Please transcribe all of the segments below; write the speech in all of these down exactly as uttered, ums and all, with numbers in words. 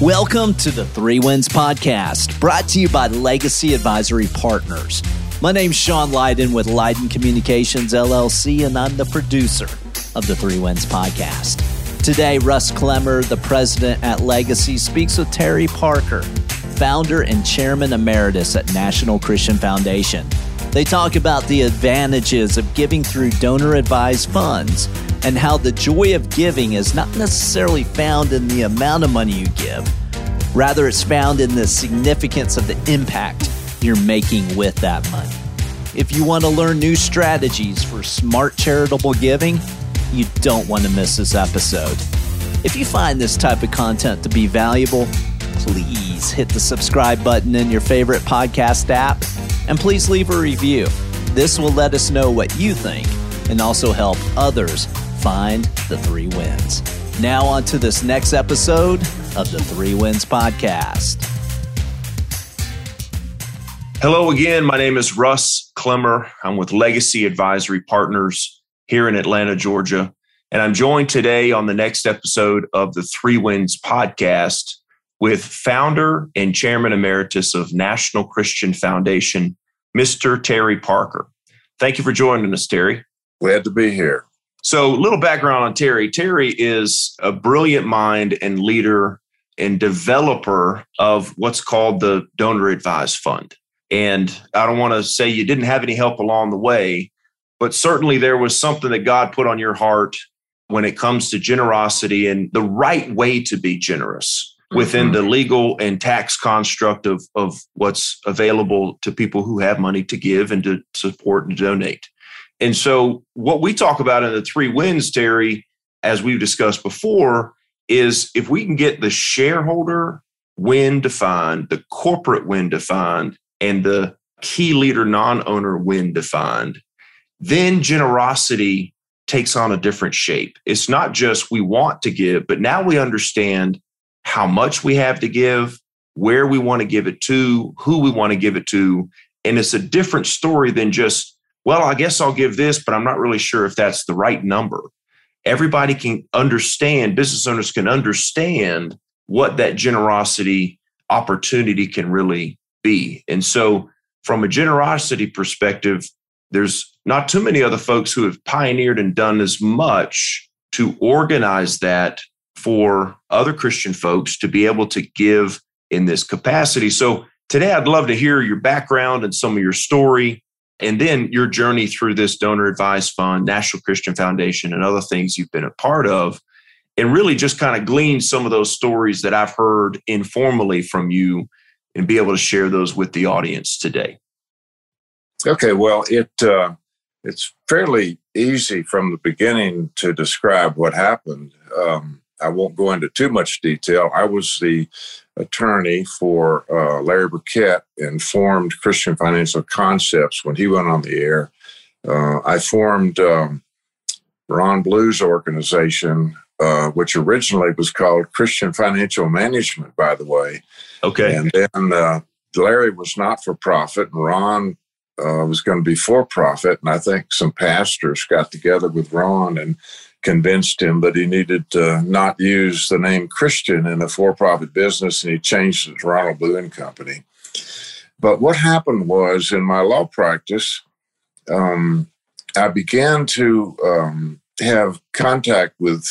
Welcome to the Three Winds Podcast, brought to you by Legacy Advisory Partners. My name's Sean Lyden with Lyden Communications, L L C, and I'm the producer of the Three Winds Podcast. Today, Russ Klemmer, the president at Legacy, speaks with Terry Parker, founder and chairman emeritus at National Christian Foundation. They talk about the advantages of giving through donor advised funds and how the joy of giving is not necessarily found in the amount of money you give. Rather, it's found in the significance of the impact you're making with that money. If you want to learn new strategies for smart charitable giving, you don't want to miss this episode. If you find this type of content to be valuable, please hit the subscribe button in your favorite podcast app, and please leave a review. This will let us know what you think and also help others find the Three Winds. Now on to this next episode of the Three Winds Podcast. Hello again. My name is Russ Klemmer. I'm with Legacy Advisory Partners here in Atlanta, Georgia. And I'm joined today on the next episode of the Three Winds Podcast with founder and chairman emeritus of National Christian Foundation, Mister Terry Parker. Thank you for joining us, Terry. Glad to be here. So a little background on Terry. Terry is a brilliant mind and leader and developer of what's called the Donor Advised Fund. And I don't want to say you didn't have any help along the way, but certainly there was something that God put on your heart when it comes to generosity and the right way to be generous within the legal and tax construct of, of what's available to people who have money to give and to support and donate. And so what we talk about in the Three Winds, Terry, as we've discussed before, is if we can get the shareholder win defined, the corporate win defined, and the key leader non-owner win defined, then generosity takes on a different shape. It's not just we want to give, but now we understand how much we have to give, where we want to give it to, who we want to give it to. And it's a different story than just, well, I guess I'll give this, but I'm not really sure if that's the right number. Everybody can understand, business owners can understand what that generosity opportunity can really be. And so from a generosity perspective, there's not too many other folks who have pioneered and done as much to organize that for other Christian folks to be able to give in this capacity. So today, I'd love to hear your background and some of your story, and then your journey through this Donor Advised Fund, National Christian Foundation, and other things you've been a part of, and really just kind of glean some of those stories that I've heard informally from you and be able to share those with the audience today. Okay, well, it uh, it's fairly easy from the beginning to describe what happened. Um I won't go into too much detail. I was the attorney for uh, Larry Burkett and formed Christian Financial Concepts when he went on the air. Uh, I formed um, Ron Blue's organization, uh, which originally was called Christian Financial Management, by the way. Okay. And then uh, Larry was not for profit, and Ron uh, was going to be for profit. And I think some pastors got together with Ron and convinced him that he needed to not use the name Christian in a for-profit business, and he changed it to Ronald Blue and Company. But what happened was, in my law practice, um, I began to um, have contact with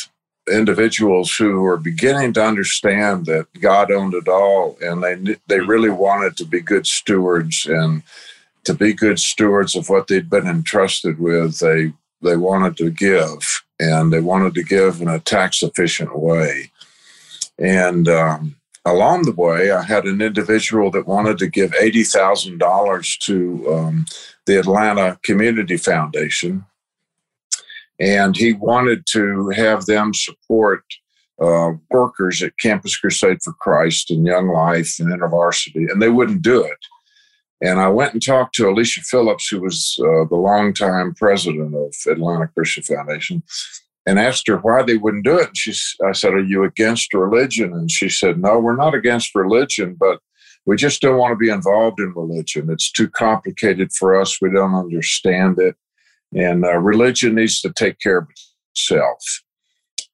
individuals who were beginning to understand that God owned it all, and they they really wanted to be good stewards, and to be good stewards of what they'd been entrusted with, they they wanted to give. And they wanted to give in a tax-efficient way. And um, along the way, I had an individual that wanted to give eighty thousand dollars to um, the Atlanta Community Foundation. And he wanted to have them support uh, workers at Campus Crusade for Christ and Young Life and InterVarsity, and they wouldn't do it. And I went and talked to Alicia Phillips, who was uh, the longtime president of Atlanta Christian Foundation, and asked her why they wouldn't do it. And she, I said, are you against religion? And she said, no, we're not against religion, but we just don't want to be involved in religion. It's too complicated for us. We don't understand it. And uh, religion needs to take care of itself.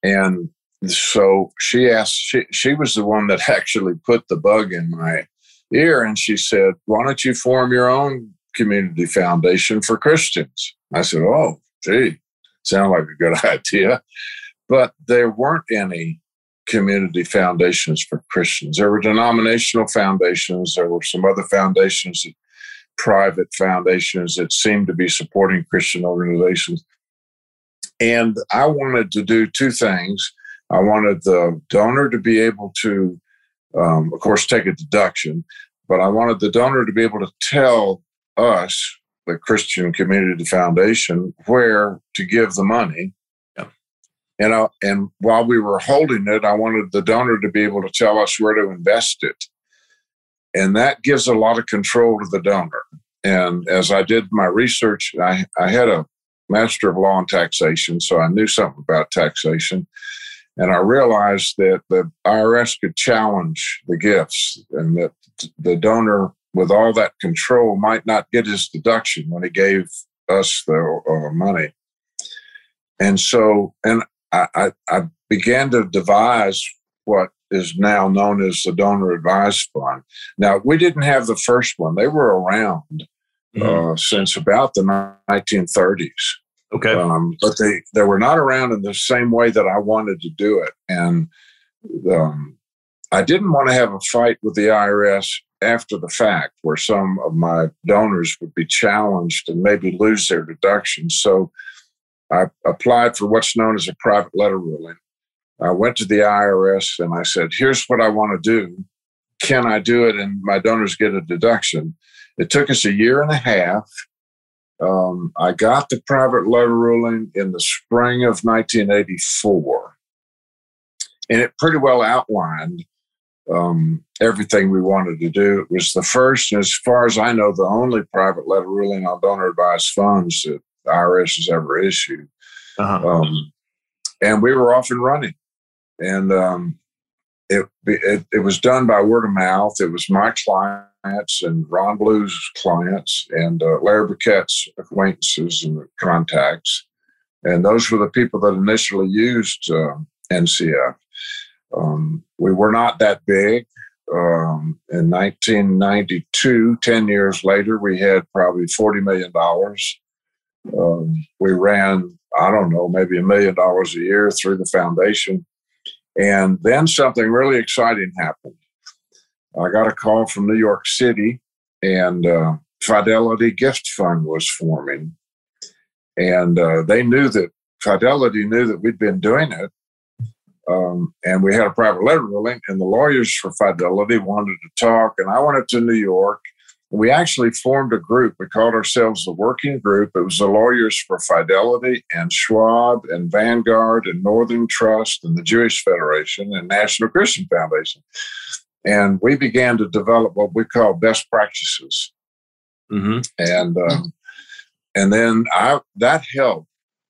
And so she asked, she, she was the one that actually put the bug in my ear. And she said, why don't you form your own community foundation for Christians? I said, oh, gee, sounds like a good idea. But there weren't any community foundations for Christians. There were denominational foundations. There were some other foundations, private foundations that seemed to be supporting Christian organizations. And I wanted to do two things. I wanted the donor to be able to, um, of course, take a deduction, but I wanted the donor to be able to tell us, the Christian Community Foundation, where to give the money. Yeah. And, I, and while we were holding it, I wanted the donor to be able to tell us where to invest it. And that gives a lot of control to the donor. And as I did my research, I, I had a Master of Law in Taxation, so I knew something about taxation. And I realized that the I R S could challenge the gifts and that the donor, with all that control, might not get his deduction when he gave us the uh, money. And so and I, I, I began to devise what is now known as the Donor Advised Fund. Now, we didn't have the first one. They were around mm-hmm. uh, since about the nineteen thirties. Okay. Um, but they, they were not around in the same way that I wanted to do it. And um, I didn't want to have a fight with the I R S after the fact, where some of my donors would be challenged and maybe lose their deductions. So I applied for what's known as a private letter ruling. I went to the I R S and I said, here's what I want to do. Can I do it? And my donors get a deduction. It took us a year and a half. Um, I got the private letter ruling in the spring of nineteen eighty-four. And it pretty well outlined Um, everything we wanted to do. It was the first, and as far as I know, the only private letter ruling on donor advised funds that the I R S has ever issued. Uh-huh. Um, and we were off and running. And um, it, it it was done by word of mouth. It was my clients and Ron Blue's clients and uh, Larry Burkett's acquaintances and contacts. And those were the people that initially used uh, N C F. Um, we were not that big. Um, in nineteen ninety-two, ten years later, we had probably forty million dollars. Um, we ran, I don't know, maybe a million dollars a year through the foundation. And then something really exciting happened. I got a call from New York City, and uh, Fidelity Gift Fund was forming. And uh, they knew that, Fidelity knew that we'd been doing it. Um, and we had a private letter ruling, and the lawyers for Fidelity wanted to talk, and I went up to New York. And we actually formed a group. We called ourselves the Working Group. It was the lawyers for Fidelity and Schwab and Vanguard and Northern Trust and the Jewish Federation and National Christian Foundation. And we began to develop what we call best practices. Mm-hmm. And um, and then I, that helped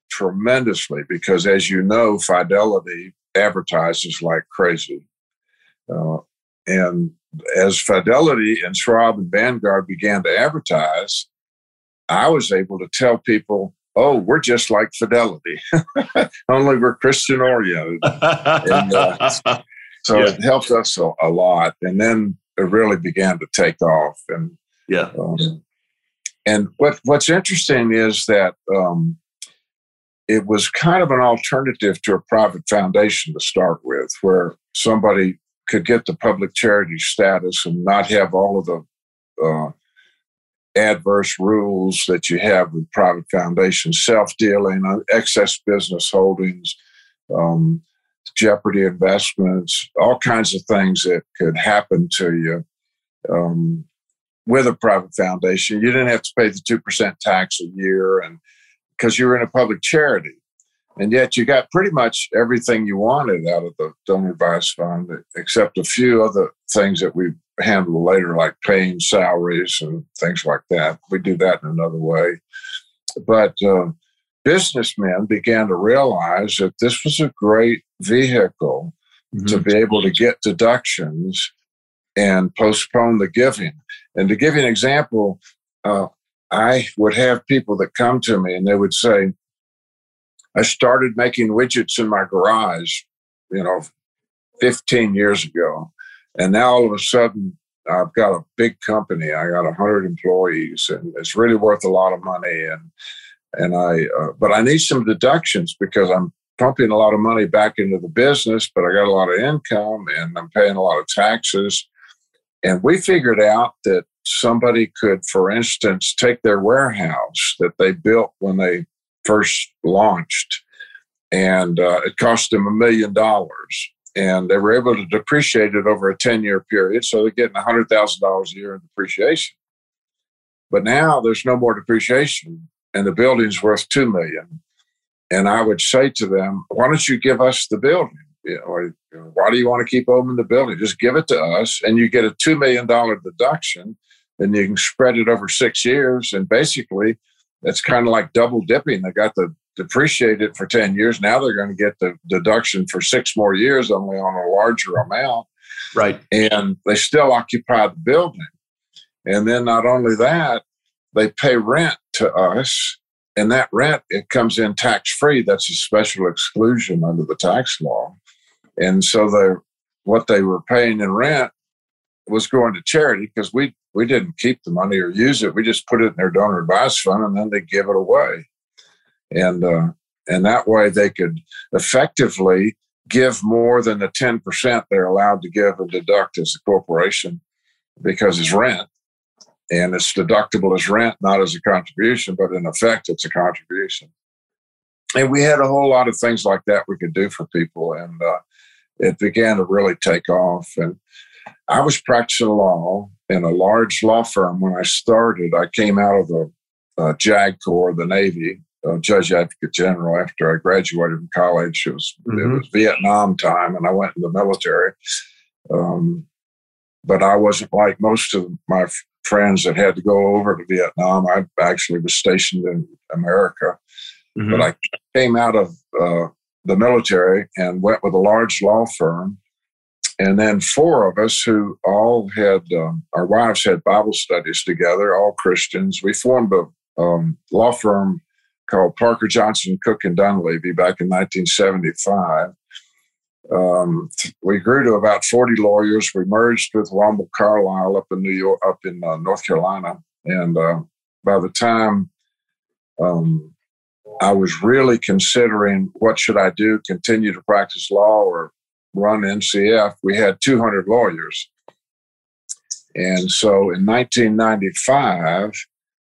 tremendously because, as you know, Fidelity advertises like crazy. Uh, and as Fidelity and Schwab and Vanguard began to advertise, I was able to tell people, oh, we're just like Fidelity, only we're Christian oriented. And, uh, so yeah. It helped us a, a lot. And then it really began to take off. And yeah. Um, and what what's interesting is that um, it was kind of an alternative to a private foundation to start with, where somebody could get the public charity status and not have all of the uh, adverse rules that you have with private foundations, self-dealing, excess business holdings, um, jeopardy investments, all kinds of things that could happen to you. Um, with a private foundation, you didn't have to pay the two percent tax a year, and because you were in a public charity. And yet you got pretty much everything you wanted out of the Donor Advised Fund, except a few other things that we handle later, like paying salaries and things like that. We do that in another way. But uh, businessmen began to realize that this was a great vehicle mm-hmm. to be able to get deductions and postpone the giving. And to give you an example, uh, I would have people that come to me and they would say, I started making widgets in my garage you know, fifteen years ago. And now all of a sudden, I've got a big company. I got one hundred employees, and it's really worth a lot of money. And and I, uh, but I need some deductions because I'm pumping a lot of money back into the business, but I got a lot of income, and I'm paying a lot of taxes. And we figured out that somebody could, for instance, take their warehouse that they built when they first launched, and uh, it cost them a million dollars. And they were able to depreciate it over a ten-year period, so they're getting one hundred thousand dollars a year in depreciation. But now there's no more depreciation, and the building's worth two million dollars. And I would say to them, why don't you give us the building? You know, or, why do you want to keep owning the building? Just give it to us, and you get a two million dollars deduction, and you can spread it over six years. And basically, that's kind of like double dipping. They got the depreciate it for ten years. Now they're going to get the deduction for six more years, only on a larger amount. Right. And they still occupy the building. And then not only that, they pay rent to us, and that rent, it comes in tax-free. That's a special exclusion under the tax law. And so they, what they were paying in rent was going to charity because we, we didn't keep the money or use it. We just put it in their donor advised fund, and then they give it away. And uh, and that way they could effectively give more than the ten percent they're allowed to give and deduct as a corporation because it's rent. And it's deductible as rent, not as a contribution, but in effect, it's a contribution. And we had a whole lot of things like that we could do for people. And uh, it began to really take off. And I was practicing law in a large law firm when I started. I came out of the uh, JAG Corps, the Navy. Uh, Judge Advocate General after I graduated from college. It was, mm-hmm. it was Vietnam time, and I went in the military. Um, but I wasn't like most of my f- friends that had to go over to Vietnam. I actually was stationed in America. Mm-hmm. But I came out of uh, the military and went with a large law firm. And then four of us who all had, um, our wives had Bible studies together, all Christians. We formed a um, law firm called Parker, Johnson, Cook, and Dunleavy back in nineteen seventy-five. Um, we grew to about forty lawyers. We merged with Womble Carlisle up in New York, up in uh, North Carolina. And uh, by the time um, I was really considering what should I do, continue to practice law or run N C F, we had two hundred lawyers. And so in nineteen ninety-five,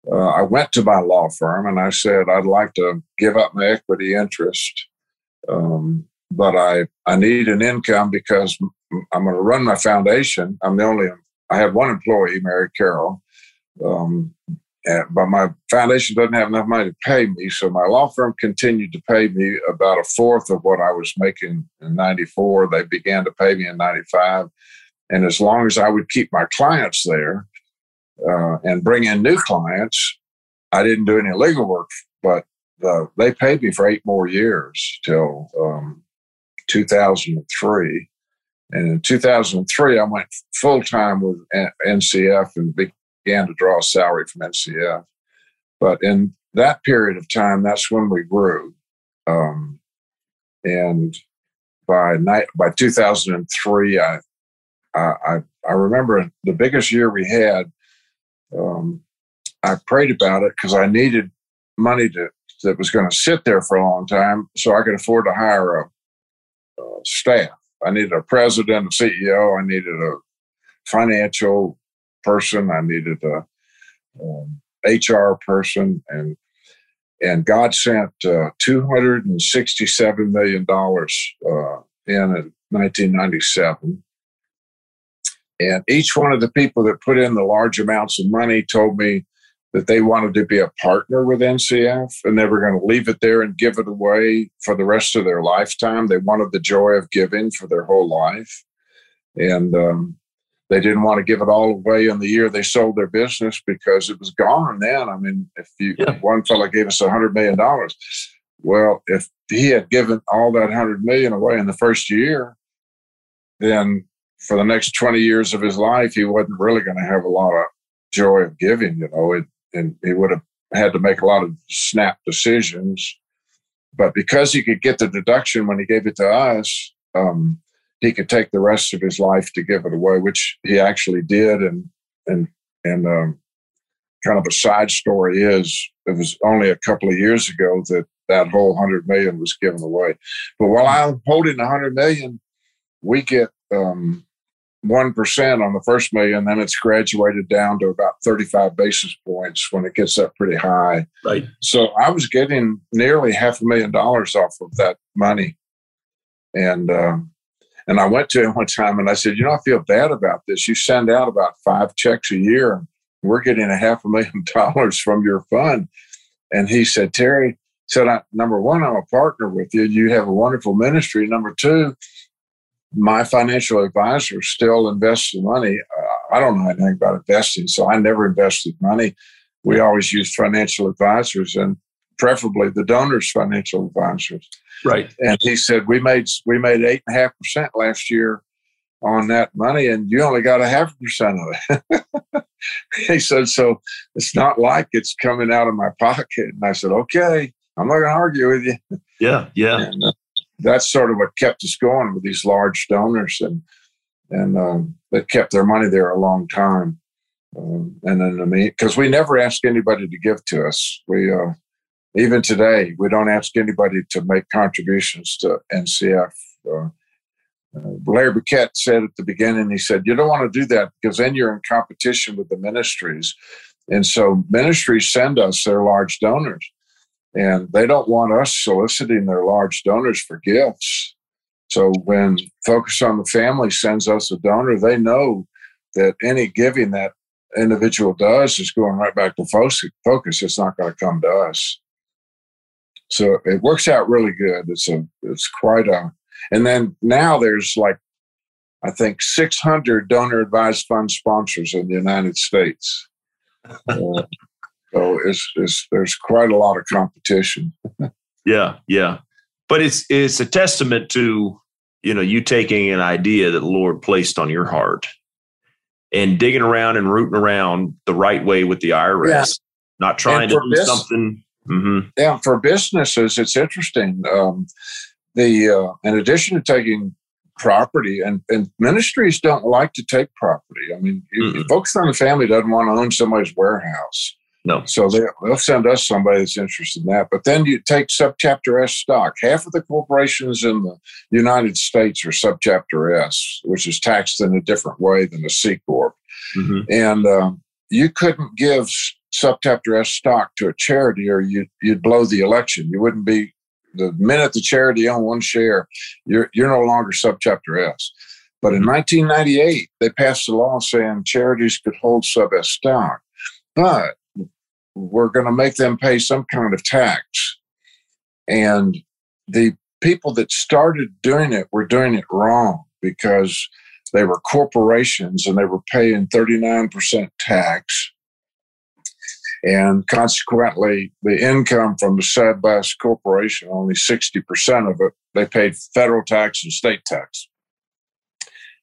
Uh, I went to my law firm and I said, I'd like to give up my equity interest, um, but I, I need an income because I'm going to run my foundation. I'm the only, I have one employee, Mary Carroll, um, and, but my foundation doesn't have enough money to pay me. So my law firm continued to pay me about a fourth of what I was making in ninety-four. They began to pay me in ninety-five. And as long as I would keep my clients there, Uh, and bring in new clients. I didn't do any legal work, but the, they paid me for eight more years till um, two thousand three. And in two thousand three, I went full-time with N C F and began to draw a salary from N C F. But in that period of time, that's when we grew. Um, and by night, by two thousand three, I, I, I remember the biggest year we had. Um, I prayed about it because I needed money to, that was going to sit there for a long time so I could afford to hire a, a staff. I needed a president, a C E O. I needed a financial person. I needed a um, H R person. And and God sent uh, two hundred sixty-seven million dollars uh, in nineteen ninety-seven. And each one of the people that put in the large amounts of money told me that they wanted to be a partner with N C F and they were going to leave it there and give it away for the rest of their lifetime. They wanted the joy of giving for their whole life. And um, they didn't want to give it all away in the year they sold their business because it was gone then. I mean, if you yeah. if one fella gave us one hundred million dollars, well, if he had given all that one hundred million dollars away in the first year, then for the next twenty years of his life, he wasn't really going to have a lot of joy of giving, you know, it, and he would have had to make a lot of snap decisions. But because he could get the deduction when he gave it to us, um, he could take the rest of his life to give it away, which he actually did. And and and um, kind of a side story is, it was only a couple of years ago that that whole one hundred million dollars was given away. But while I'm holding one hundred million dollars, we get um, one percent on the first million, then it's graduated down to about thirty-five basis points when it gets up pretty high. Right. So I was getting nearly half a million dollars off of that money. And uh, and I went to him one time and I said, you know, I feel bad about this. You send out about five checks a year and we're getting a half a million dollars from your fund. And he said, Terry, said, I, number one, I'm a partner with you. You have a wonderful ministry. Number two, my financial advisor still invests the money. Uh, I don't know anything about investing, so I never invested money. We always used financial advisors, and preferably the donors' financial advisors. Right. And he said, we made we made eight and a half percent last year on that money, and you only got a half a percent of it. He said, so it's not like it's coming out of my pocket. And I said, okay, I'm not going to argue with you. Yeah, yeah. And, uh, that's sort of what kept us going with these large donors, and and um, they kept their money there a long time. Um, and then, I mean, because we never ask anybody to give to us. We uh, even today, we don't ask anybody to make contributions to N C F. Uh, uh, Larry Burkett said at the beginning, he said, you don't want to do that because then you're in competition with the ministries. And so ministries send us their large donors. And they don't want us soliciting their large donors for gifts. So when Focus on the Family sends us a donor, they know that any giving that individual does is going right back to Focus. It's not going to come to us. So it works out really good. It's a, it's quite a, and then now there's like, I think six hundred Donor Advised Fund sponsors in the United States. Uh, So it's, it's, there's quite a lot of competition. Yeah, yeah. But it's it's a testament to, you know, you taking an idea that the Lord placed on your heart and digging around and rooting around the right way with the I R S, yeah. Not trying to do bus- something. Mm-hmm. Yeah, for businesses, it's interesting. Um, the uh, in addition to taking property, and, and ministries don't like to take property. I mean, Focus on the Family doesn't want to own somebody's warehouse. No. So they, they'll send us somebody that's interested in that. But then you take Subchapter S stock. Half of the corporations in the United States are Subchapter S, which is taxed in a different way than a C Corp. Mm-hmm. And um, you couldn't give Subchapter S stock to a charity or you, you'd blow the election. You wouldn't be, the minute the charity owned one share, you're, you're no longer Subchapter S. But in nineteen ninety-eight, they passed a law saying charities could hold Sub S stock. But we're going to make them pay some kind of tax. And the people that started doing it were doing it wrong because they were corporations and they were paying thirty-nine percent tax. And consequently, the income from the sub-S corporation, only sixty percent of it, they paid federal tax and state tax.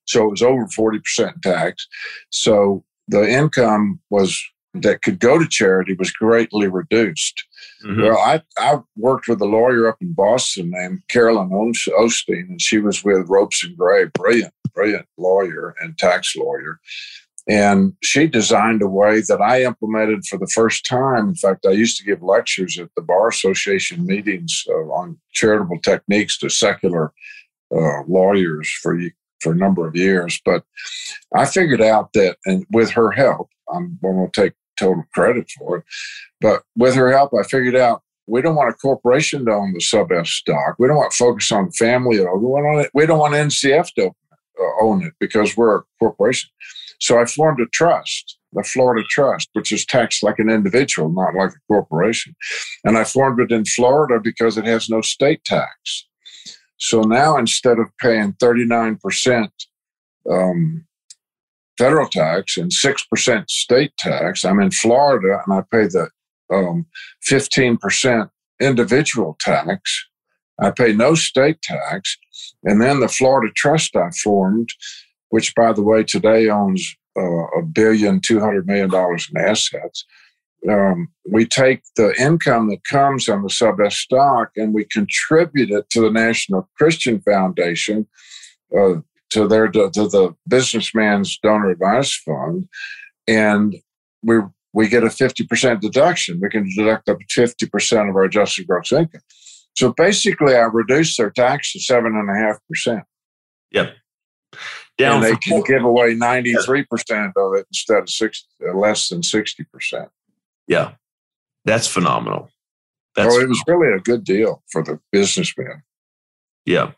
So it was over forty percent tax. So the income was that could go to charity was greatly reduced. Mm-hmm. Well, I, I worked with a lawyer up in Boston named Carolyn Osteen, and she was with Ropes and Gray, brilliant, brilliant lawyer and tax lawyer. And she designed a way that I implemented for the first time. In fact, I used to give lectures at the Bar Association meetings uh, on charitable techniques to secular uh, lawyers for for a number of years. But I figured out that, and with her help, I'm going to take total credit for it. But with her help, I figured out we don't want a corporation to own the Sub-S stock. We don't want Focus on the Family. We don't want, we don't want N C F to own it because we're a corporation. So I formed a trust, the Florida Trust, which is taxed like an individual, not like a corporation. And I formed it in Florida because it has no state tax. So now instead of paying thirty-nine percent um, federal tax and six percent state tax, I'm in Florida and I pay the um, fifteen percent individual tax. I pay no state tax. And then the Florida Trust I formed, which by the way, today owns a uh, billion, two hundred million dollars in assets. um, we take the income that comes on the Sub-S stock and we contribute it to the National Christian Foundation, uh, to their to, to the businessman's donor advised fund, and we we get a fifty percent deduction. We can deduct up to fifty percent of our adjusted gross income. So basically, I reduced their tax to seven and a half percent. Yep. Down and they can four. give away ninety-three percent of it instead of six, uh, less than sixty percent. Yeah, that's phenomenal. That's oh, phenomenal. It was really a good deal for the businessman. Yeah.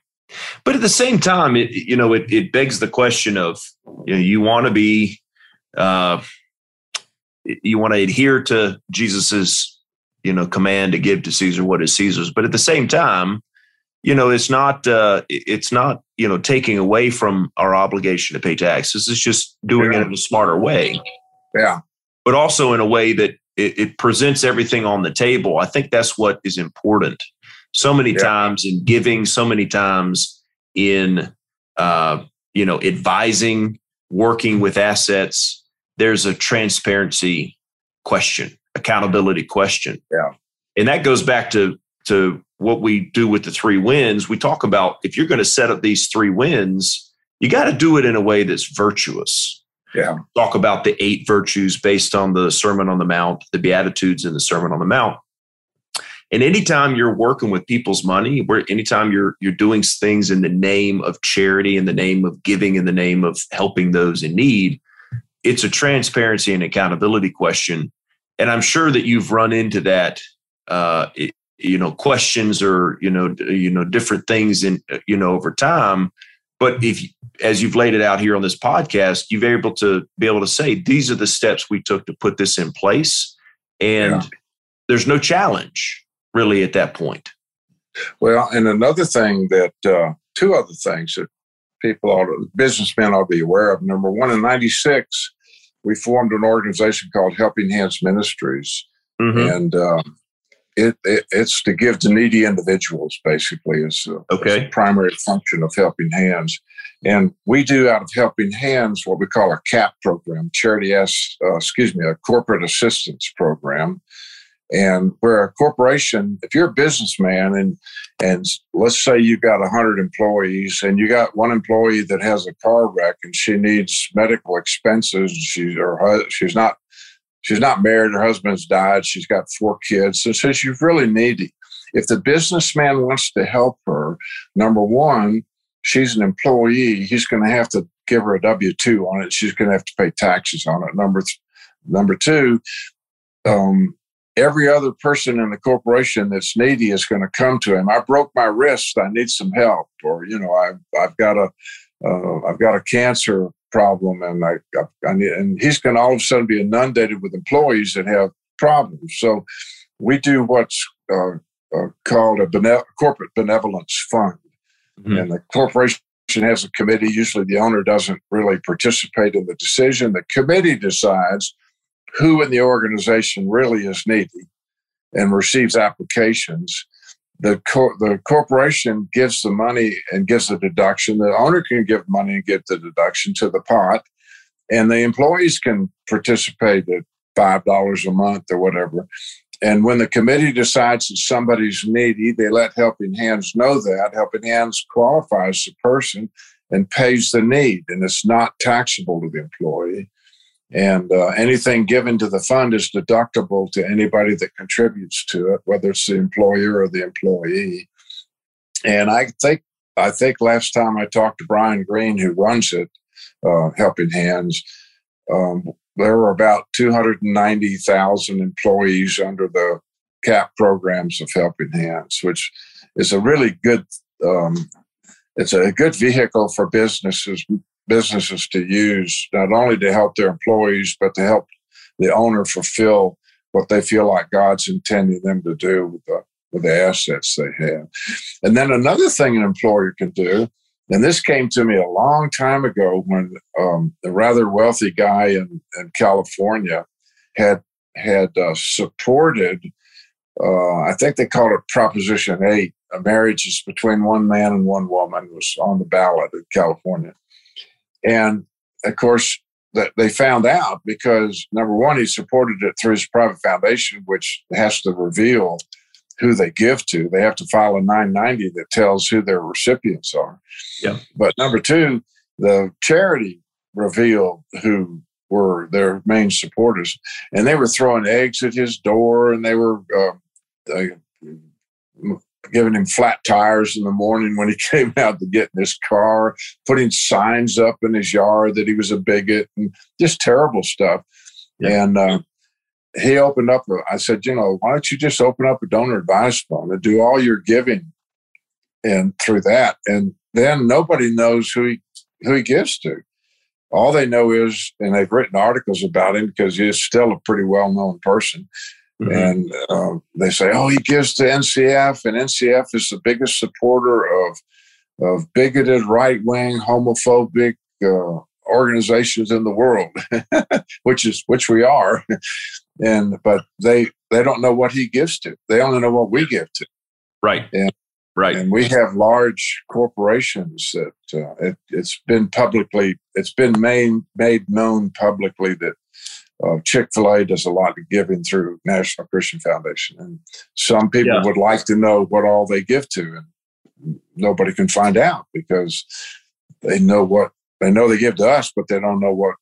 But at the same time, it, you know, it, it begs the question of, you know, you want to be, uh, you want to adhere to Jesus's, you know, command to give to Caesar what is Caesar's. But at the same time, you know, it's not, uh, it's not, you know, taking away from our obligation to pay taxes. It's just doing yeah. it in a smarter way. Yeah. But also in a way that it, it presents everything on the table. I think that's what is important. So many yeah. times in giving, so many times in, uh, you know, advising, working with assets, there's a transparency question, accountability question. Yeah. And that goes back to, to, what we do with the three wins. We talk about if you're going to set up these three wins, you got to do it in a way that's virtuous. Yeah. Talk about the eight virtues based on the Sermon on the Mount, the Beatitudes and the Sermon on the Mount. And anytime you're working with people's money, where anytime you're you're doing things in the name of charity, in the name of giving, in the name of helping those in need, it's a transparency and accountability question. And I'm sure that you've run into that uh, it, you know, questions or, you know, you know, different things in, you know, over time. But if, as you've laid it out here on this podcast, you've able to be able to say, these are the steps we took to put this in place. And yeah. there's no challenge really at that point. Well, and another thing that, uh, two other things that people ought to, businessmen ought to be aware of. Number one, in ninety-six, we formed an organization called Helping Hands Ministries. Mm-hmm. And, uh, It, it it's to give to needy individuals, basically, is a, okay. is a primary function of Helping Hands. And we do out of Helping Hands what we call a C A P program, charity, as, uh, excuse me, a corporate assistance program. And where a corporation, if you're a businessman and and let's say you got one hundred employees and you got one employee that has a car wreck and she needs medical expenses, she, or she's not She's not married. Her husband's died. She's got four kids. So, so she's really needy. If the businessman wants to help her, number one, she's an employee. He's going to have to give her a W two on it. She's going to have to pay taxes on it. Number th- number two, um, every other person in the corporation that's needy is going to come to him. I broke my wrist. I need some help. Or, you know, I've, I've got a uh, I've got a cancer problem, and I, I, I need, and he's going to all of a sudden be inundated with employees that have problems. So we do what's uh, uh, called a bene- corporate benevolence fund, mm-hmm. and the corporation has a committee. Usually, the owner doesn't really participate in the decision. The committee decides who in the organization really is needy, and receives applications. The cor- the corporation gives the money and gives the deduction. The owner can give money and get the deduction to the pot, and the employees can participate at five dollars a month or whatever. And when the committee decides that somebody's needy, they let Helping Hands know that. Helping Hands qualifies the person and pays the need, and it's not taxable to the employee. And uh, anything given to the fund is deductible to anybody that contributes to it, whether it's the employer or the employee. And I think I think last time I talked to Brian Green, who runs it, uh, Helping Hands, um, there were about two hundred ninety thousand employees under the C A P programs of Helping Hands, which is a really good um, it's a good vehicle for businesses. businesses to use, not only to help their employees, but to help the owner fulfill what they feel like God's intending them to do with the, with the assets they have. And then another thing an employer can do, and this came to me a long time ago when um, a rather wealthy guy in, in California had, had uh, supported, uh, I think they called it Proposition eight, a marriage is between one man and one woman, was on the ballot in California. And, of course, that they found out because, number one, he supported it through his private foundation, which has to reveal who they give to. They have to file a nine ninety that tells who their recipients are. Yeah. But number two, the charity revealed who were their main supporters. And they were throwing eggs at his door, and they were uh, they, giving him flat tires in the morning when he came out to get in his car, putting signs up in his yard that he was a bigot, and just terrible stuff. Yeah. And uh, he opened up, a, I said, you know, why don't you just open up a donor advised fund and do all your giving and through that. And then nobody knows who he, who he gives to. All they know is, and they've written articles about him because he's still a pretty well-known person. Mm-hmm. And uh, they say, oh, he gives to N C F, and N C F is the biggest supporter of of bigoted, right-wing, homophobic uh, organizations in the world, which is which we are. And but they they don't know what he gives to. They only know what we give to. Right. And, right. And we have large corporations that uh, it, it's been publicly, it's been made, made known publicly that uh, Chick-fil-A does a lot of giving through National Christian Foundation. And some people yeah. would like to know what all they give to, and nobody can find out because they know what, they know they give to us, but they don't know what,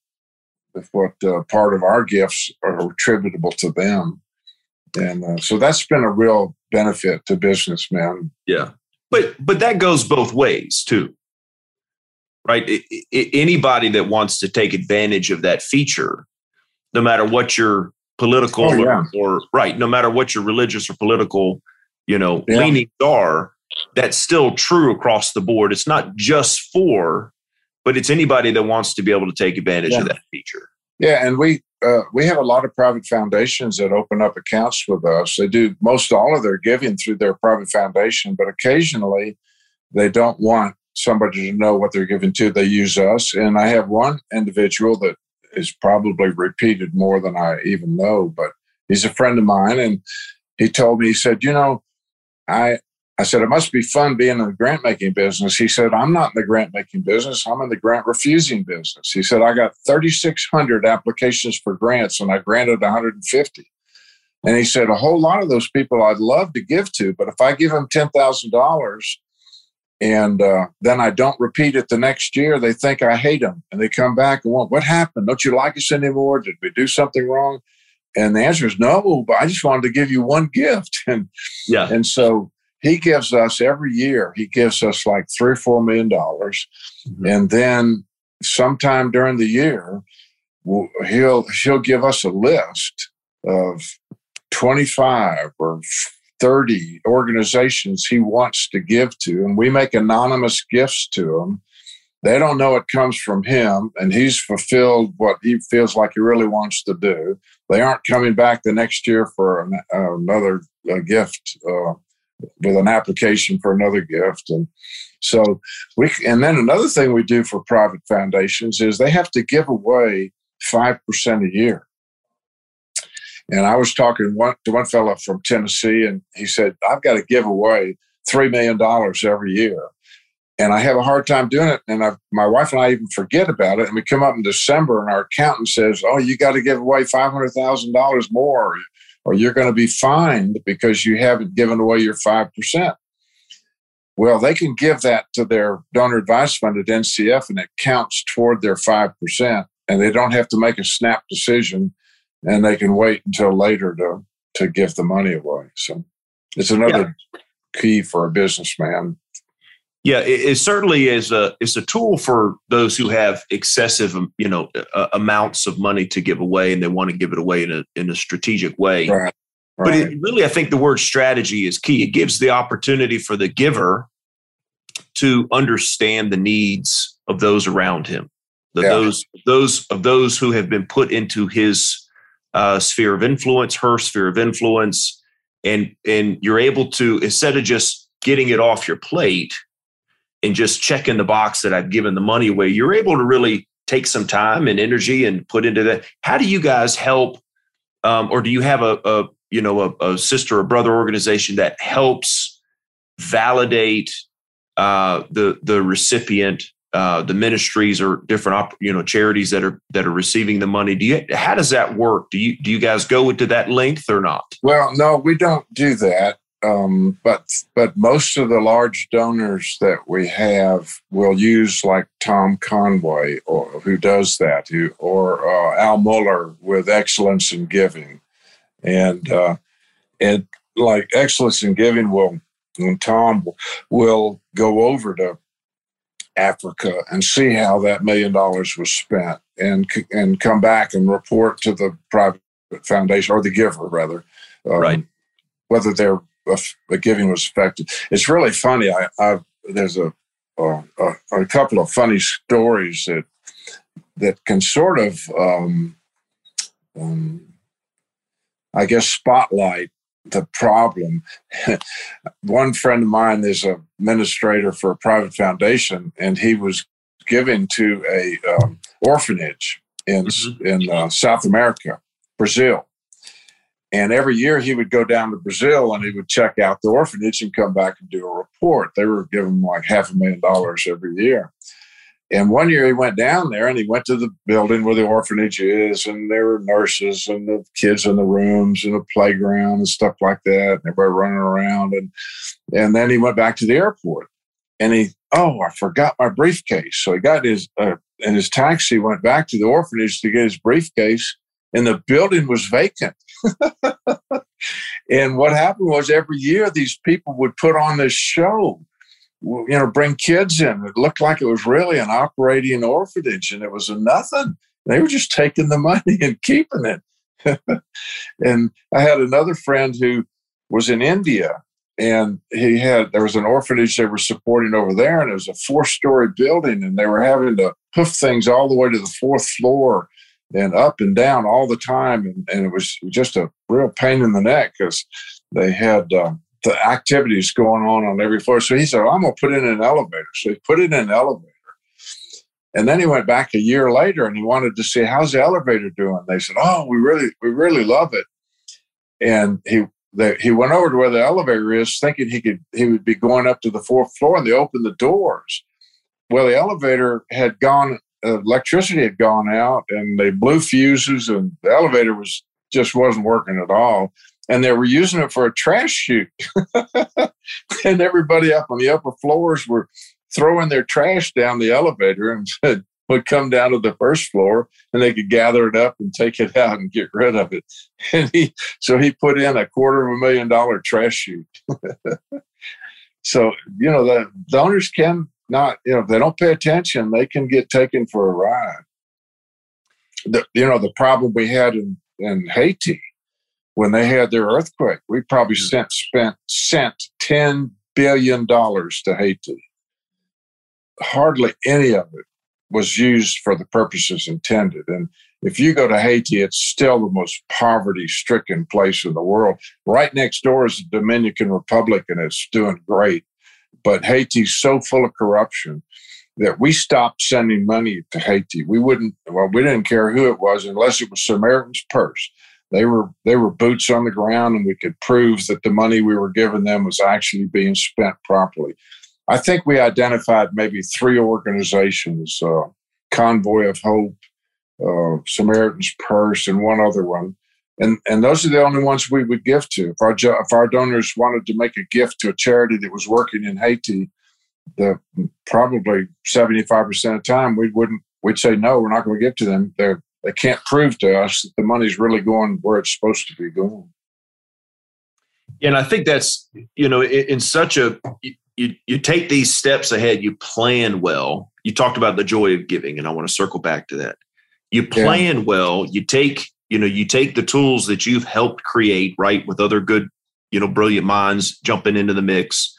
what uh, part of our gifts are attributable to them. And uh, so that's been a real benefit to businessmen. Yeah. But but that goes both ways too, right? It, it, anybody that wants to take advantage of that feature, no matter what your political oh, yeah. or, or, right, no matter what your religious or political, you know, yeah. leanings are, that's still true across the board. It's not just for, but it's anybody that wants to be able to take advantage yeah. of that feature. Yeah. And we, Uh, we have a lot of private foundations that open up accounts with us. They do most all of their giving through their private foundation, but occasionally they don't want somebody to know what they're giving to. They use us. And I have one individual that is probably repeated more than I even know, but he's a friend of mine. And he told me, he said, you know, I, I said, it must be fun being in the grant-making business. He said, I'm not in the grant-making business. I'm in the grant-refusing business. He said, I got thirty-six hundred applications for grants, and I granted one hundred fifty. And he said, a whole lot of those people I'd love to give to, but if I give them ten thousand dollars and uh, then I don't repeat it the next year, they think I hate them. And they come back and want, what happened? Don't you like us anymore? Did we do something wrong? And the answer is no, but I just wanted to give you one gift. and yeah. And so he gives us every year, he gives us like three or four million dollars. Mm-hmm. And then sometime during the year, we'll, he'll he'll give us a list of twenty-five or thirty organizations he wants to give to. And we make anonymous gifts to them. They don't know it comes from him, and he's fulfilled what he feels like he really wants to do. They aren't coming back the next year for an, uh, another uh, gift uh with an application for another gift. And so we, and then another thing we do for private foundations is they have to give away five percent a year. And I was talking one, to one fellow from Tennessee, and he said, I've got to give away three million dollars every year. And I have a hard time doing it. And I've, my wife and I even forget about it. And we come up in December and our accountant says, oh, you got to give away five hundred thousand dollars more, or you're going to be fined because you haven't given away your five percent. Well, they can give that to their donor advised fund at N C F, and it counts toward their five percent, and they don't have to make a snap decision, and they can wait until later to, to give the money away. So it's another yeah. key for a businessman. Yeah, it, it certainly is a, it's a tool for those who have excessive, you know, uh, amounts of money to give away, and they want to give it away in a in a strategic way. Right, right. But it, really, I think the word strategy is key. It gives the opportunity for the giver to understand the needs of those around him, the, yeah. those those of those who have been put into his uh, sphere of influence, her sphere of influence, and and you're able to, instead of just getting it off your plate and just checking the box that I've given the money away, you're able to really take some time and energy and put into that. How do you guys help, um, or do you have a, a you know a, a sister or brother organization that helps validate uh, the the recipient uh, the ministries or different, op- you know, charities that are that are receiving the money? Do you? How does that work? Do you do you guys go into that length or not? Well, no, we don't do that. Um, but but most of the large donors that we have will use like Tom Conway, or who does that, who, or uh, Al Muller with Excellence in Giving, and uh, and like Excellence in Giving will, and Tom will go over to Africa and see how that million dollars was spent, and and come back and report to the private foundation or the giver rather, um, right, whether they're the giving was affected. It's really funny. I, I've, there's a, a a couple of funny stories that that can sort of, um, um, I guess, spotlight the problem. One friend of mine is an administrator for a private foundation, and he was giving to a um, orphanage in mm-hmm. in uh, South America, Brazil. And every year he would go down to Brazil and he would check out the orphanage and come back and do a report. They were giving him like half a million dollars every year. And one year he went down there and he went to the building where the orphanage is, and there were nurses and the kids in the rooms and a playground and stuff like that, and everybody running around. And and then he went back to the airport and he, oh, I forgot my briefcase. So he got his, uh, in his taxi, went back to the orphanage to get his briefcase, and the building was vacant. And what happened was every year these people would put on this show, you know, bring kids in. It looked like it was really an operating orphanage, and it was a nothing. They were just taking the money and keeping it. And I had another friend who was in India, and he had, there was an orphanage they were supporting over there, and it was a four-story building, and they were having to hoof things all the way to the fourth floor and up and down all the time. And, and it was just a real pain in the neck because they had uh, the activities going on on every floor. So he said, well, I'm going to put in an elevator. So he put in an elevator. And then he went back a year later and he wanted to see, how's the elevator doing? They said, oh, we really we really love it. And he they, he went over to where the elevator is thinking he could he would be going up to the fourth floor, and they opened the doors. Well, the elevator had gone electricity had gone out, and they blew fuses, and the elevator was just wasn't working at all. And they were using it for a trash chute. And everybody up on the upper floors were throwing their trash down the elevator and would come down to the first floor, and they could gather it up and take it out and get rid of it. And he, so he put in a quarter of a million dollar trash chute. So, you know, the donors can, not, you know, if they don't pay attention, they can get taken for a ride. The, you know, the problem we had in, in Haiti when they had their earthquake, we probably sent, spent sent ten billion dollars to Haiti. Hardly any of it was used for the purposes intended. And if you go to Haiti, it's still the most poverty-stricken place in the world. Right next door is the Dominican Republic, and it's doing great. But Haiti's so full of corruption that we stopped sending money to Haiti. We wouldn't, well, we didn't care who it was unless it was Samaritan's Purse. They were they were boots on the ground, and we could prove that the money we were giving them was actually being spent properly. I think we identified maybe three organizations, uh, Convoy of Hope, uh, Samaritan's Purse, and one other one. And and those are the only ones we would give to. If our jo- if our donors wanted to make a gift to a charity that was working in Haiti, the probably seventy-five percent of the time we wouldn't. We'd say no, we're not going to give to them. They they can't prove to us that the money's really going where it's supposed to be going. And I think that's, you know, in, in such a you you take these steps ahead. You plan well. You talked about the joy of giving, and I want to circle back to that. You plan yeah. well. You take. You know, you take the tools that you've helped create, right, with other good, you know, brilliant minds jumping into the mix.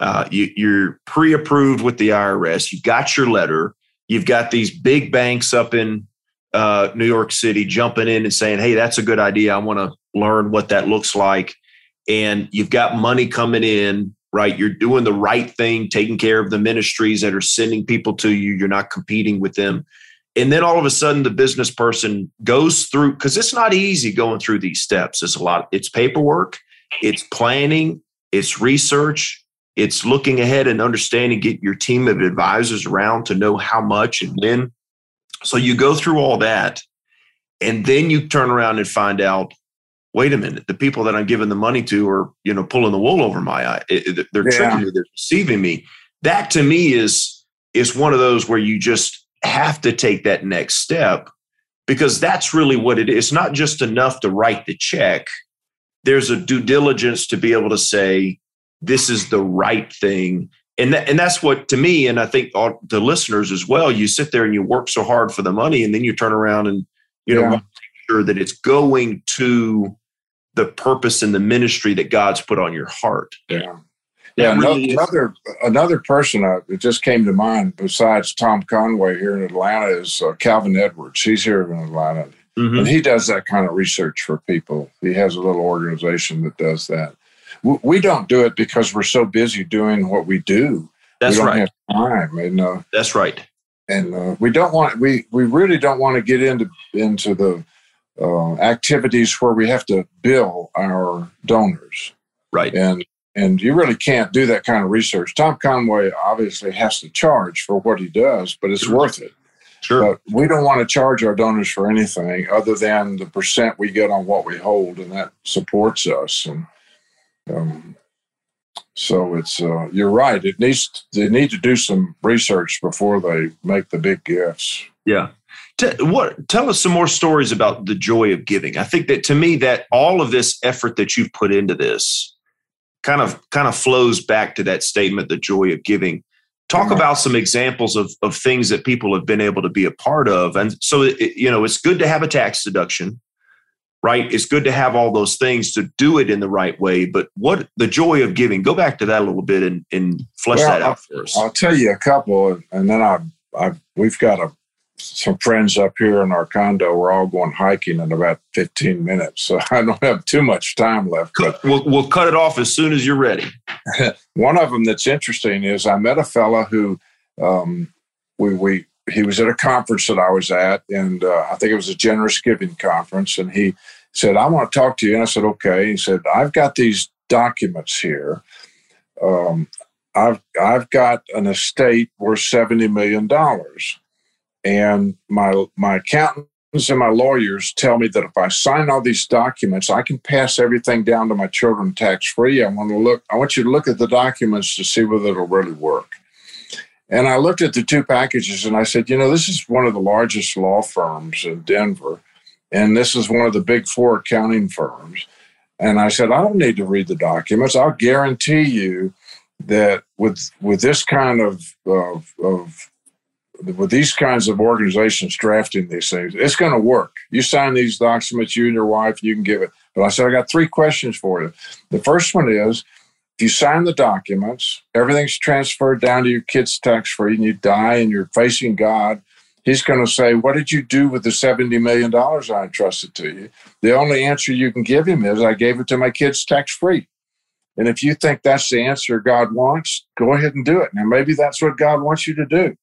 Uh, you, you're pre-approved with the I R S. You've got your letter. You've got these big banks up in uh, New York City jumping in and saying, hey, that's a good idea. I want to learn what that looks like. And you've got money coming in, right? You're doing the right thing, taking care of the ministries that are sending people to you. You're not competing with them. And then all of a sudden the business person goes through, because it's not easy going through these steps. It's a lot. It's paperwork. It's planning. It's research. It's looking ahead and understanding, get your team of advisors around to know how much and when. So you go through all that, and then you turn around and find out, wait a minute, the people that I'm giving the money to are, you know, pulling the wool over my eye. They're yeah. tricking me, they're deceiving me. That to me is, is one of those where you just have to take that next step, because that's really what it is. It's not just enough to write the check. There's a due diligence to be able to say, this is the right thing. And, that, and that's what, to me, and I think all the listeners as well, you sit there and you work so hard for the money, and then you turn around and, you know, yeah. make sure that it's going to the purpose and the ministry that God's put on your heart. Yeah. Yeah. Really another, is- another person that just came to mind besides Tom Conway here in Atlanta is uh, Calvin Edwards. He's here in Atlanta. Mm-hmm. And he does that kind of research for people. He has a little organization that does that. We don't do it because we're so busy doing what we do. That's we don't right. have time, and uh, that's right. And uh, we don't want we we really don't want to get into into the uh, activities where we have to bill our donors. Right. And and you really can't do that kind of research. Tom Conway obviously has to charge for what he does, but it's sure. worth it. Sure. But we don't want to charge our donors for anything other than the percent we get on what we hold, and that supports us. And Um, so it's uh, you're right. It needs they need to do some research before they make the big gifts. Yeah. T- what? Tell us some more stories about the joy of giving. I think that to me that all of this effort that you've put into this kind of kind of flows back to that statement, the joy of giving. Talk yeah. about some examples of of things that people have been able to be a part of, and so it, you know it's good to have a tax deduction. Right. It's good to have all those things to do it in the right way. But what the joy of giving, go back to that a little bit and, and flesh well, that out I'll, for us. I'll tell you a couple. And then I, I we've got a, some friends up here in our condo. We're all going hiking in about fifteen minutes. So I don't have too much time left. But we'll, we'll cut it off as soon as you're ready. One of them that's interesting is I met a fella who um, we, we, he was at a conference that I was at, and uh, I think it was a generous giving conference. And he said, I want to talk to you. And I said, okay. He said, I've got these documents here. Um, I've, I've got an estate worth seventy million dollars. And my, my accountants and my lawyers tell me that if I sign all these documents, I can pass everything down to my children tax-free. I want to look, I want you to look at the documents to see whether it'll really work. And I looked at the two packages and I said, you know, this is one of the largest law firms in Denver, and this is one of the big four accounting firms. And I said, I don't need to read the documents. I'll guarantee you that with with this kind of, of, of with these kinds of organizations drafting these things, it's going to work. You sign these documents, you and your wife, you can give it. But I said, I got three questions for you. The first one is, if you sign the documents, everything's transferred down to your kids tax-free, and you die and you're facing God, he's going to say, what did you do with the seventy million dollars I entrusted to you? The only answer you can give him is, I gave it to my kids tax-free. And if you think that's the answer God wants, go ahead and do it. Now, maybe that's what God wants you to do.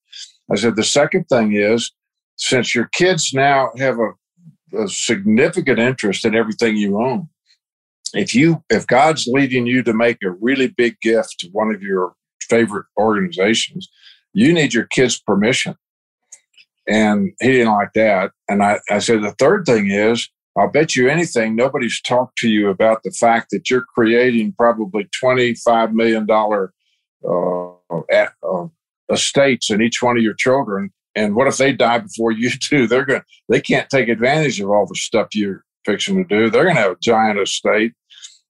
I said, the second thing is, since your kids now have a, a significant interest in everything you own, If you, if God's leading you to make a really big gift to one of your favorite organizations, you need your kids' permission. And he didn't like that. And I, I said, the third thing is, I'll bet you anything, nobody's talked to you about the fact that you're creating probably twenty-five million dollars uh, at, uh, estates in each one of your children. And what if they die before you do? They're going, they can't take advantage of all the stuff you're fixing to do. They're going to have a giant estate.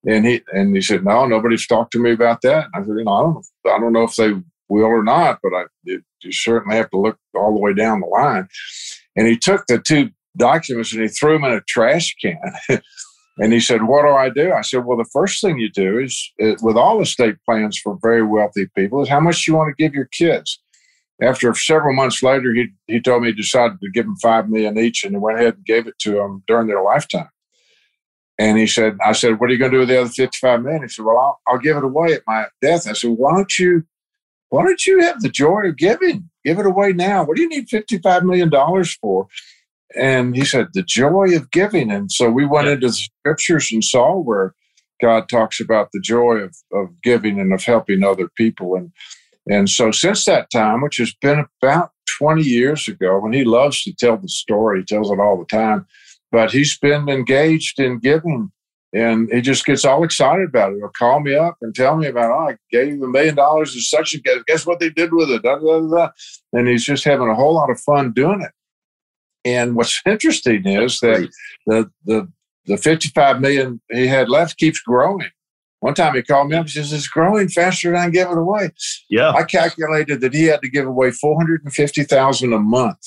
And he and he said, no, nobody's talked to me about that. And I said, you know, I don't, I don't know if they will or not, but I, you, you certainly have to look all the way down the line. And he took the two documents and he threw them in a trash can. And he said, what do I do? I said, well, the first thing you do is, is, with all estate plans for very wealthy people, is how much you want to give your kids. After several months later, he he told me he decided to give them five million dollars each, and he went ahead and gave it to them during their lifetime. And he said, I said, what are you going to do with the other fifty-five million dollars? He said, well, I'll, I'll give it away at my death. I said, why don't you why don't you have the joy of giving? Give it away now. What do you need fifty-five million dollars for? And he said, the joy of giving. And so we went into the scriptures and saw where God talks about the joy of, of giving and of helping other people. And and so since that time, which has been about twenty years ago, and he loves to tell the story, he tells it all the time, but he's been engaged in giving, and he just gets all excited about it. He'll call me up and tell me about, oh, I gave a million dollars to such and guess what they did with it, da, da, da, da. And he's just having a whole lot of fun doing it. And what's interesting is that the the the fifty-five million he had left keeps growing. One time he called me up and says, it's growing faster than I give it away. Yeah. I calculated that he had to give away four hundred fifty thousand dollars a month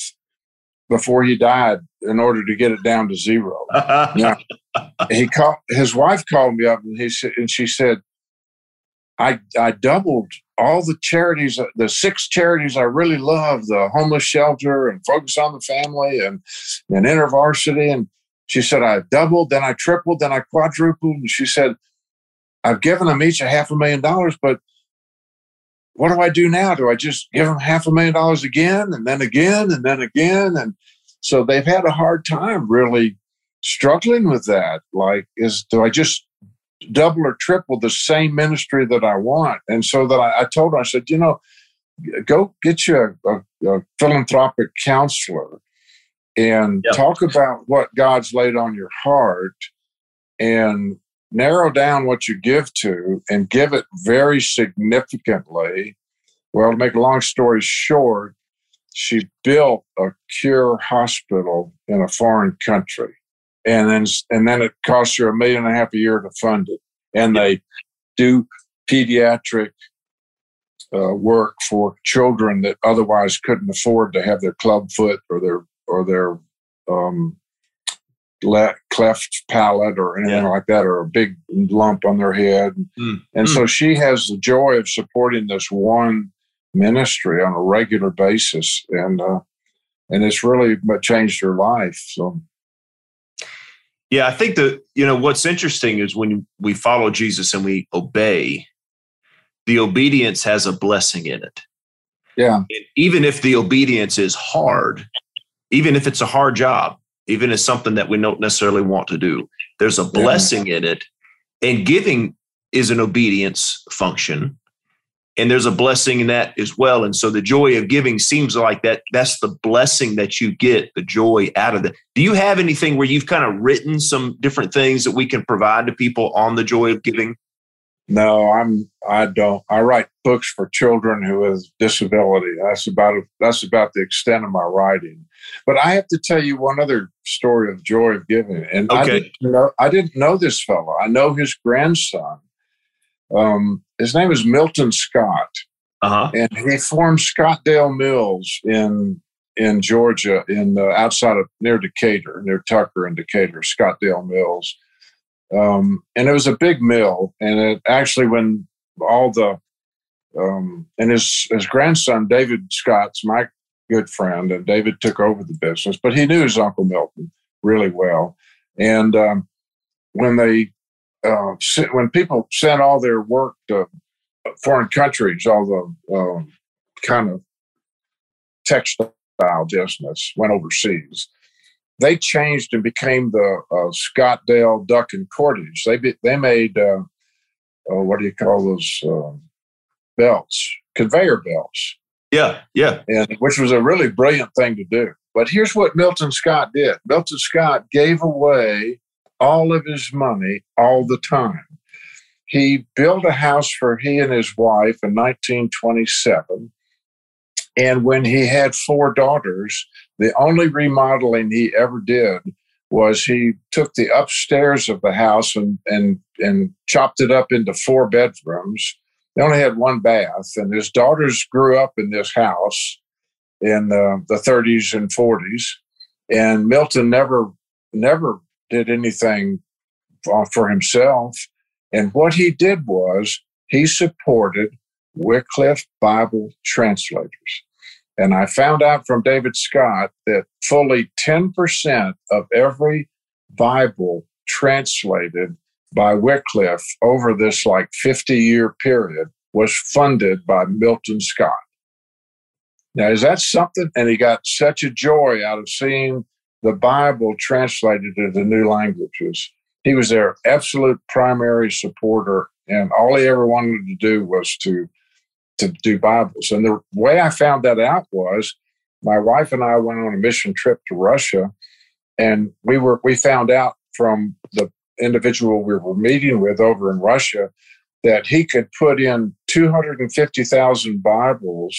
before he died in order to get it down to zero. Now, he called, his wife called me up and he said, and she said, I I doubled all the charities, the six charities I really love, the homeless shelter and Focus on the Family and, and InterVarsity. And she said, I doubled, then I tripled, then I quadrupled. And she said, I've given them each a half a million dollars, but what do I do now? Do I just give them half a million dollars again and then again and then again? And so they've had a hard time really struggling with that. Like, is do I just double or triple the same ministry that I want? And so that I, I told her, I said, you know, go get you a, a, a philanthropic counselor and yep. talk about what God's laid on your heart and narrow down what you give to and give it very significantly. Well, to make a long story short, she built a cure hospital in a foreign country. And then and then it costs her a million and a half a year to fund it. And they do pediatric uh, work for children that otherwise couldn't afford to have their club foot or their or their um, le- cleft palate or anything yeah. like that, or a big lump on their head. Mm. And mm. so she has the joy of supporting this one ministry on a regular basis. And, uh, and it's really changed her life. So. Yeah, I think that, you know, what's interesting is when we follow Jesus and we obey, the obedience has a blessing in it. Yeah. And even if the obedience is hard, even if it's a hard job, even if it's something that we don't necessarily want to do, there's a blessing yeah. in it. And giving is an obedience function. And there's a blessing in that as well. And so the joy of giving seems like that. That's the blessing that you get, the joy out of it. Do you have anything where you've kind of written some different things that we can provide to people on the joy of giving? No, I'm. I don't. I write books for children who have disability. That's about. That's about the extent of my writing. But I have to tell you one other story of joy of giving. And okay. I didn't know, I didn't know this fellow. I know his grandson. Um, his name is Milton Scott, uh-huh. and he formed Scottdale Mills in in Georgia, in the, outside of near Decatur, near Tucker and Decatur, Scottdale Mills. Um, and it was a big mill, and it actually when all the um, and his his grandson David Scott's my good friend, and David took over the business, but he knew his Uncle Milton really well, and um, when they. Uh, when people sent all their work to foreign countries, all the uh, kind of textile business went overseas, they changed and became the uh, Scottdale Duck and Cordage. They be, they made, uh, uh, what do you call those uh, belts? Conveyor belts. Yeah, yeah. And which was a really brilliant thing to do. But here's what Milton Scott did. Milton Scott gave away all of his money all the time. He built a house for he and his wife in nineteen twenty-seven. And when he had four daughters, the only remodeling he ever did was he took the upstairs of the house and and, and chopped it up into four bedrooms. They only had one bath, and his daughters grew up in this house in uh, the thirties and forties. And Milton never, never did anything for himself. And what he did was he supported Wycliffe Bible Translators. And I found out from David Scott that fully ten percent of every Bible translated by Wycliffe over this like fifty-year period was funded by Milton Scott. Now, is that something? And he got such a joy out of seeing the Bible translated into new languages. He was their absolute primary supporter, and all he ever wanted to do was to to do Bibles. And the way I found that out was my wife and I went on a mission trip to Russia, and we were we found out from the individual we were meeting with over in Russia that he could put in two hundred fifty thousand Bibles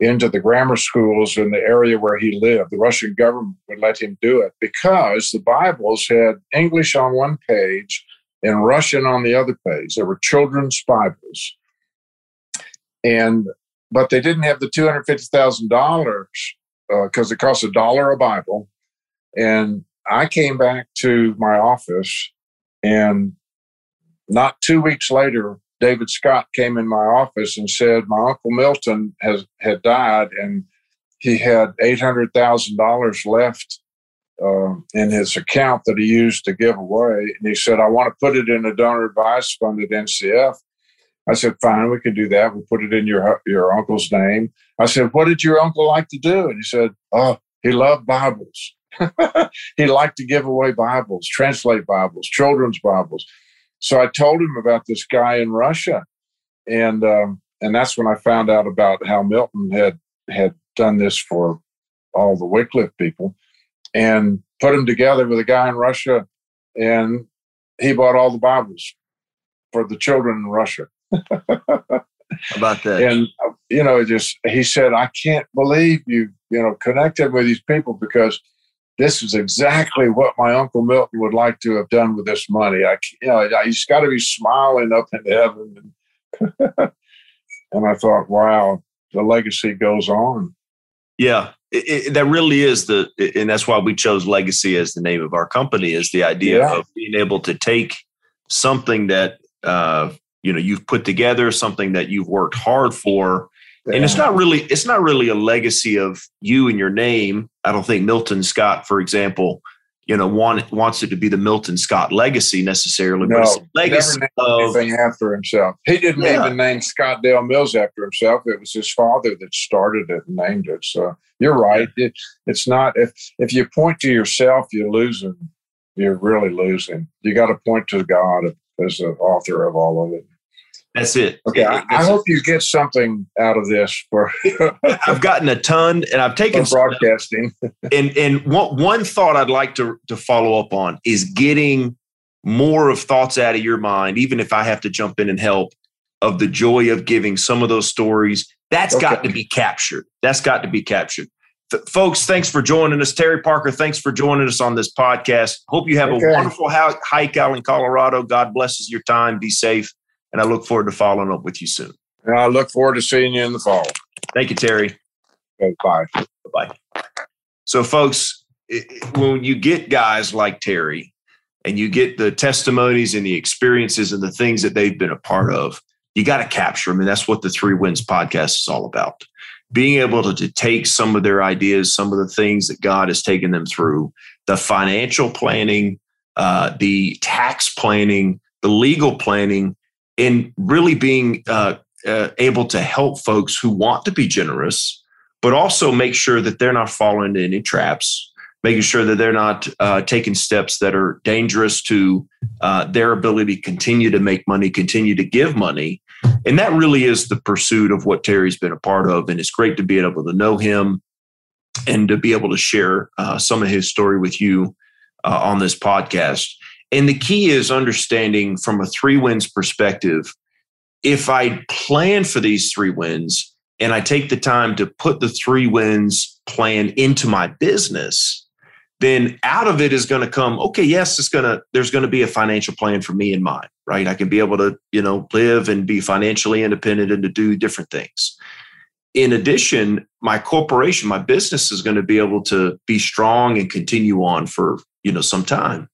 into the grammar schools in the area where he lived. The Russian government would let him do it because the Bibles had English on one page and Russian on the other page. They were children's Bibles. And but they didn't have the two hundred fifty thousand dollars uh, because it costs a dollar a Bible. And I came back to my office, and not two weeks later, David Scott came in my office and said, my Uncle Milton has had died, and he had eight hundred thousand dollars left uh, in his account that he used to give away. And he said, I want to put it in a donor advised fund at N C F. I said, fine, we can do that. We'll put it in your your uncle's name. I said, what did your uncle like to do? And he said, oh, he loved Bibles. He liked to give away Bibles, translate Bibles, children's Bibles. So I told him about this guy in Russia, and um, and that's when I found out about how Milton had had done this for all the Wycliffe people, and put him together with a guy in Russia, and he bought all the Bibles for the children in Russia. About that, and you know, just he said, "I can't believe you, you know, connected with these people because." This is exactly what my Uncle Milton would like to have done with this money. I, you know, he's got to be smiling up in heaven. And I thought, wow, the legacy goes on. Yeah, it, it, that really is the, and that's why we chose Legacy as the name of our company, is the idea yeah. of being able to take something that, uh, you know, you've put together, something that you've worked hard for. And it's not really it's not really a legacy of you and your name. I don't think Milton Scott, for example, you know, want, wants it to be the Milton Scott legacy necessarily. No, but it's a legacy never named of, anything after himself. He didn't yeah. even name Scottdale Mills after himself. It was his father that started it and named it. So you're right. It, it's not if if you point to yourself, you're losing. You're really losing. You got to point to God as the author of all of it. That's it. Okay, it, it, that's I hope it. You get something out of this. For I've gotten a ton, and I've taken some, broadcasting. and and one, one thought I'd like to to follow up on is getting more of thoughts out of your mind, even if I have to jump in and help, of the joy of giving. Some of those stories that's okay. got to be captured. That's got to be captured, F- folks. Thanks for joining us, Terry Parker. Thanks for joining us on this podcast. Hope you have okay. a wonderful h- hike out in Colorado. God blesses your time. Be safe. And I look forward to following up with you soon. And I look forward to seeing you in the fall. Thank you, Terry. Okay, bye. Bye-bye. So, folks, it, it, when you get guys like Terry and you get the testimonies and the experiences and the things that they've been a part of, you got to capture them. And that's what the Three Winds podcast is all about. Being able to, to take some of their ideas, some of the things that God has taken them through, the financial planning, uh, the tax planning, the legal planning, and really being uh, uh, able to help folks who want to be generous, but also make sure that they're not falling into any traps, making sure that they're not uh, taking steps that are dangerous to uh, their ability to continue to make money, continue to give money. And that really is the pursuit of what Terry's been a part of. And it's great to be able to know him and to be able to share uh, some of his story with you uh, on this podcast. And the key is understanding from a Three Winds perspective, if I plan for these Three Winds and I take the time to put the Three Winds plan into my business, then out of it is going to come, okay, yes, it's going to, there's going to be a financial plan for me and mine, right? I can be able to, you know, live and be financially independent and to do different things. In addition, my corporation, my business is going to be able to be strong and continue on for, you know, some time.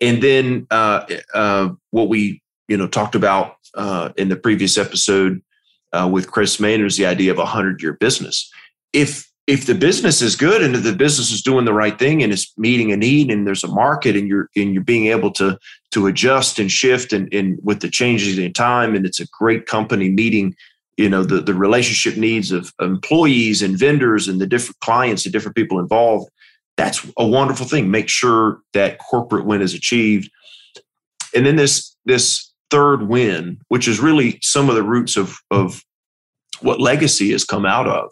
And then uh, uh, what we, you know, talked about uh, in the previous episode uh, with Chris Maynard's, the idea of a hundred-year business. If if the business is good and if the business is doing the right thing and it's meeting a need and there's a market and you're and you're being able to to adjust and shift and, and with the changes in time, and it's a great company meeting, you know, the the relationship needs of employees and vendors and the different clients, the different people involved. That's a wonderful thing. Make sure that corporate win is achieved. And then this this third win, which is really some of the roots of, of what Legacy has come out of,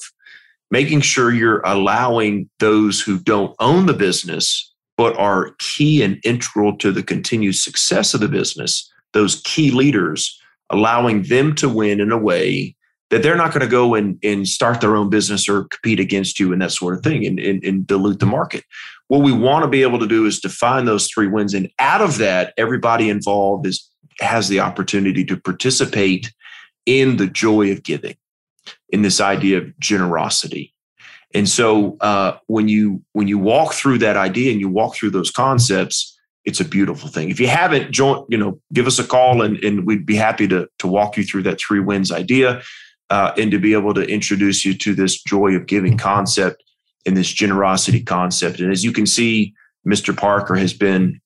making sure you're allowing those who don't own the business, but are key and integral to the continued success of the business, those key leaders, allowing them to win in a way that they're not going to go and, and start their own business or compete against you and that sort of thing and, and, and dilute the market. What we want to be able to do is define those three wins. And out of that, everybody involved is has the opportunity to participate in the joy of giving, in this idea of generosity. And so uh, when you when you walk through that idea and you walk through those concepts, it's a beautiful thing. If you haven't joined, you know, give us a call and, and we'd be happy to, to walk you through that three wins idea. Uh, and to be able to introduce you to this joy of giving concept and this generosity concept. And as you can see, Mister Parker has been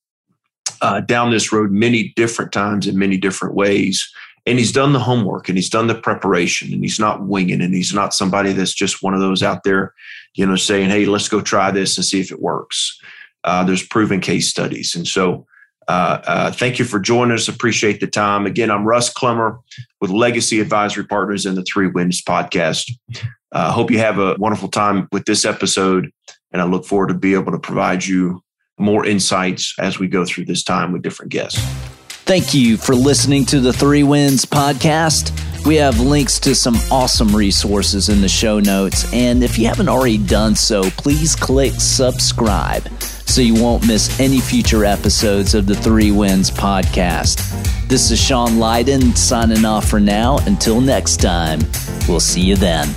uh, down this road many different times in many different ways. And he's done the homework and he's done the preparation and he's not winging and he's not somebody that's just one of those out there, you know, saying, hey, let's go try this and see if it works. Uh, there's proven case studies. And so Uh, uh, thank you for joining us. Appreciate the time. Again, I'm Russ Klemmer with Legacy Advisory Partners and the Three Winds Podcast. I uh, hope you have a wonderful time with this episode, and I look forward to be able to provide you more insights as we go through this time with different guests. Thank you for listening to the Three Winds Podcast. We have links to some awesome resources in the show notes, and if you haven't already done so, please click subscribe so you won't miss any future episodes of the Three Winds Podcast. This is Sean Lyden signing off for now. Until next time, we'll see you then.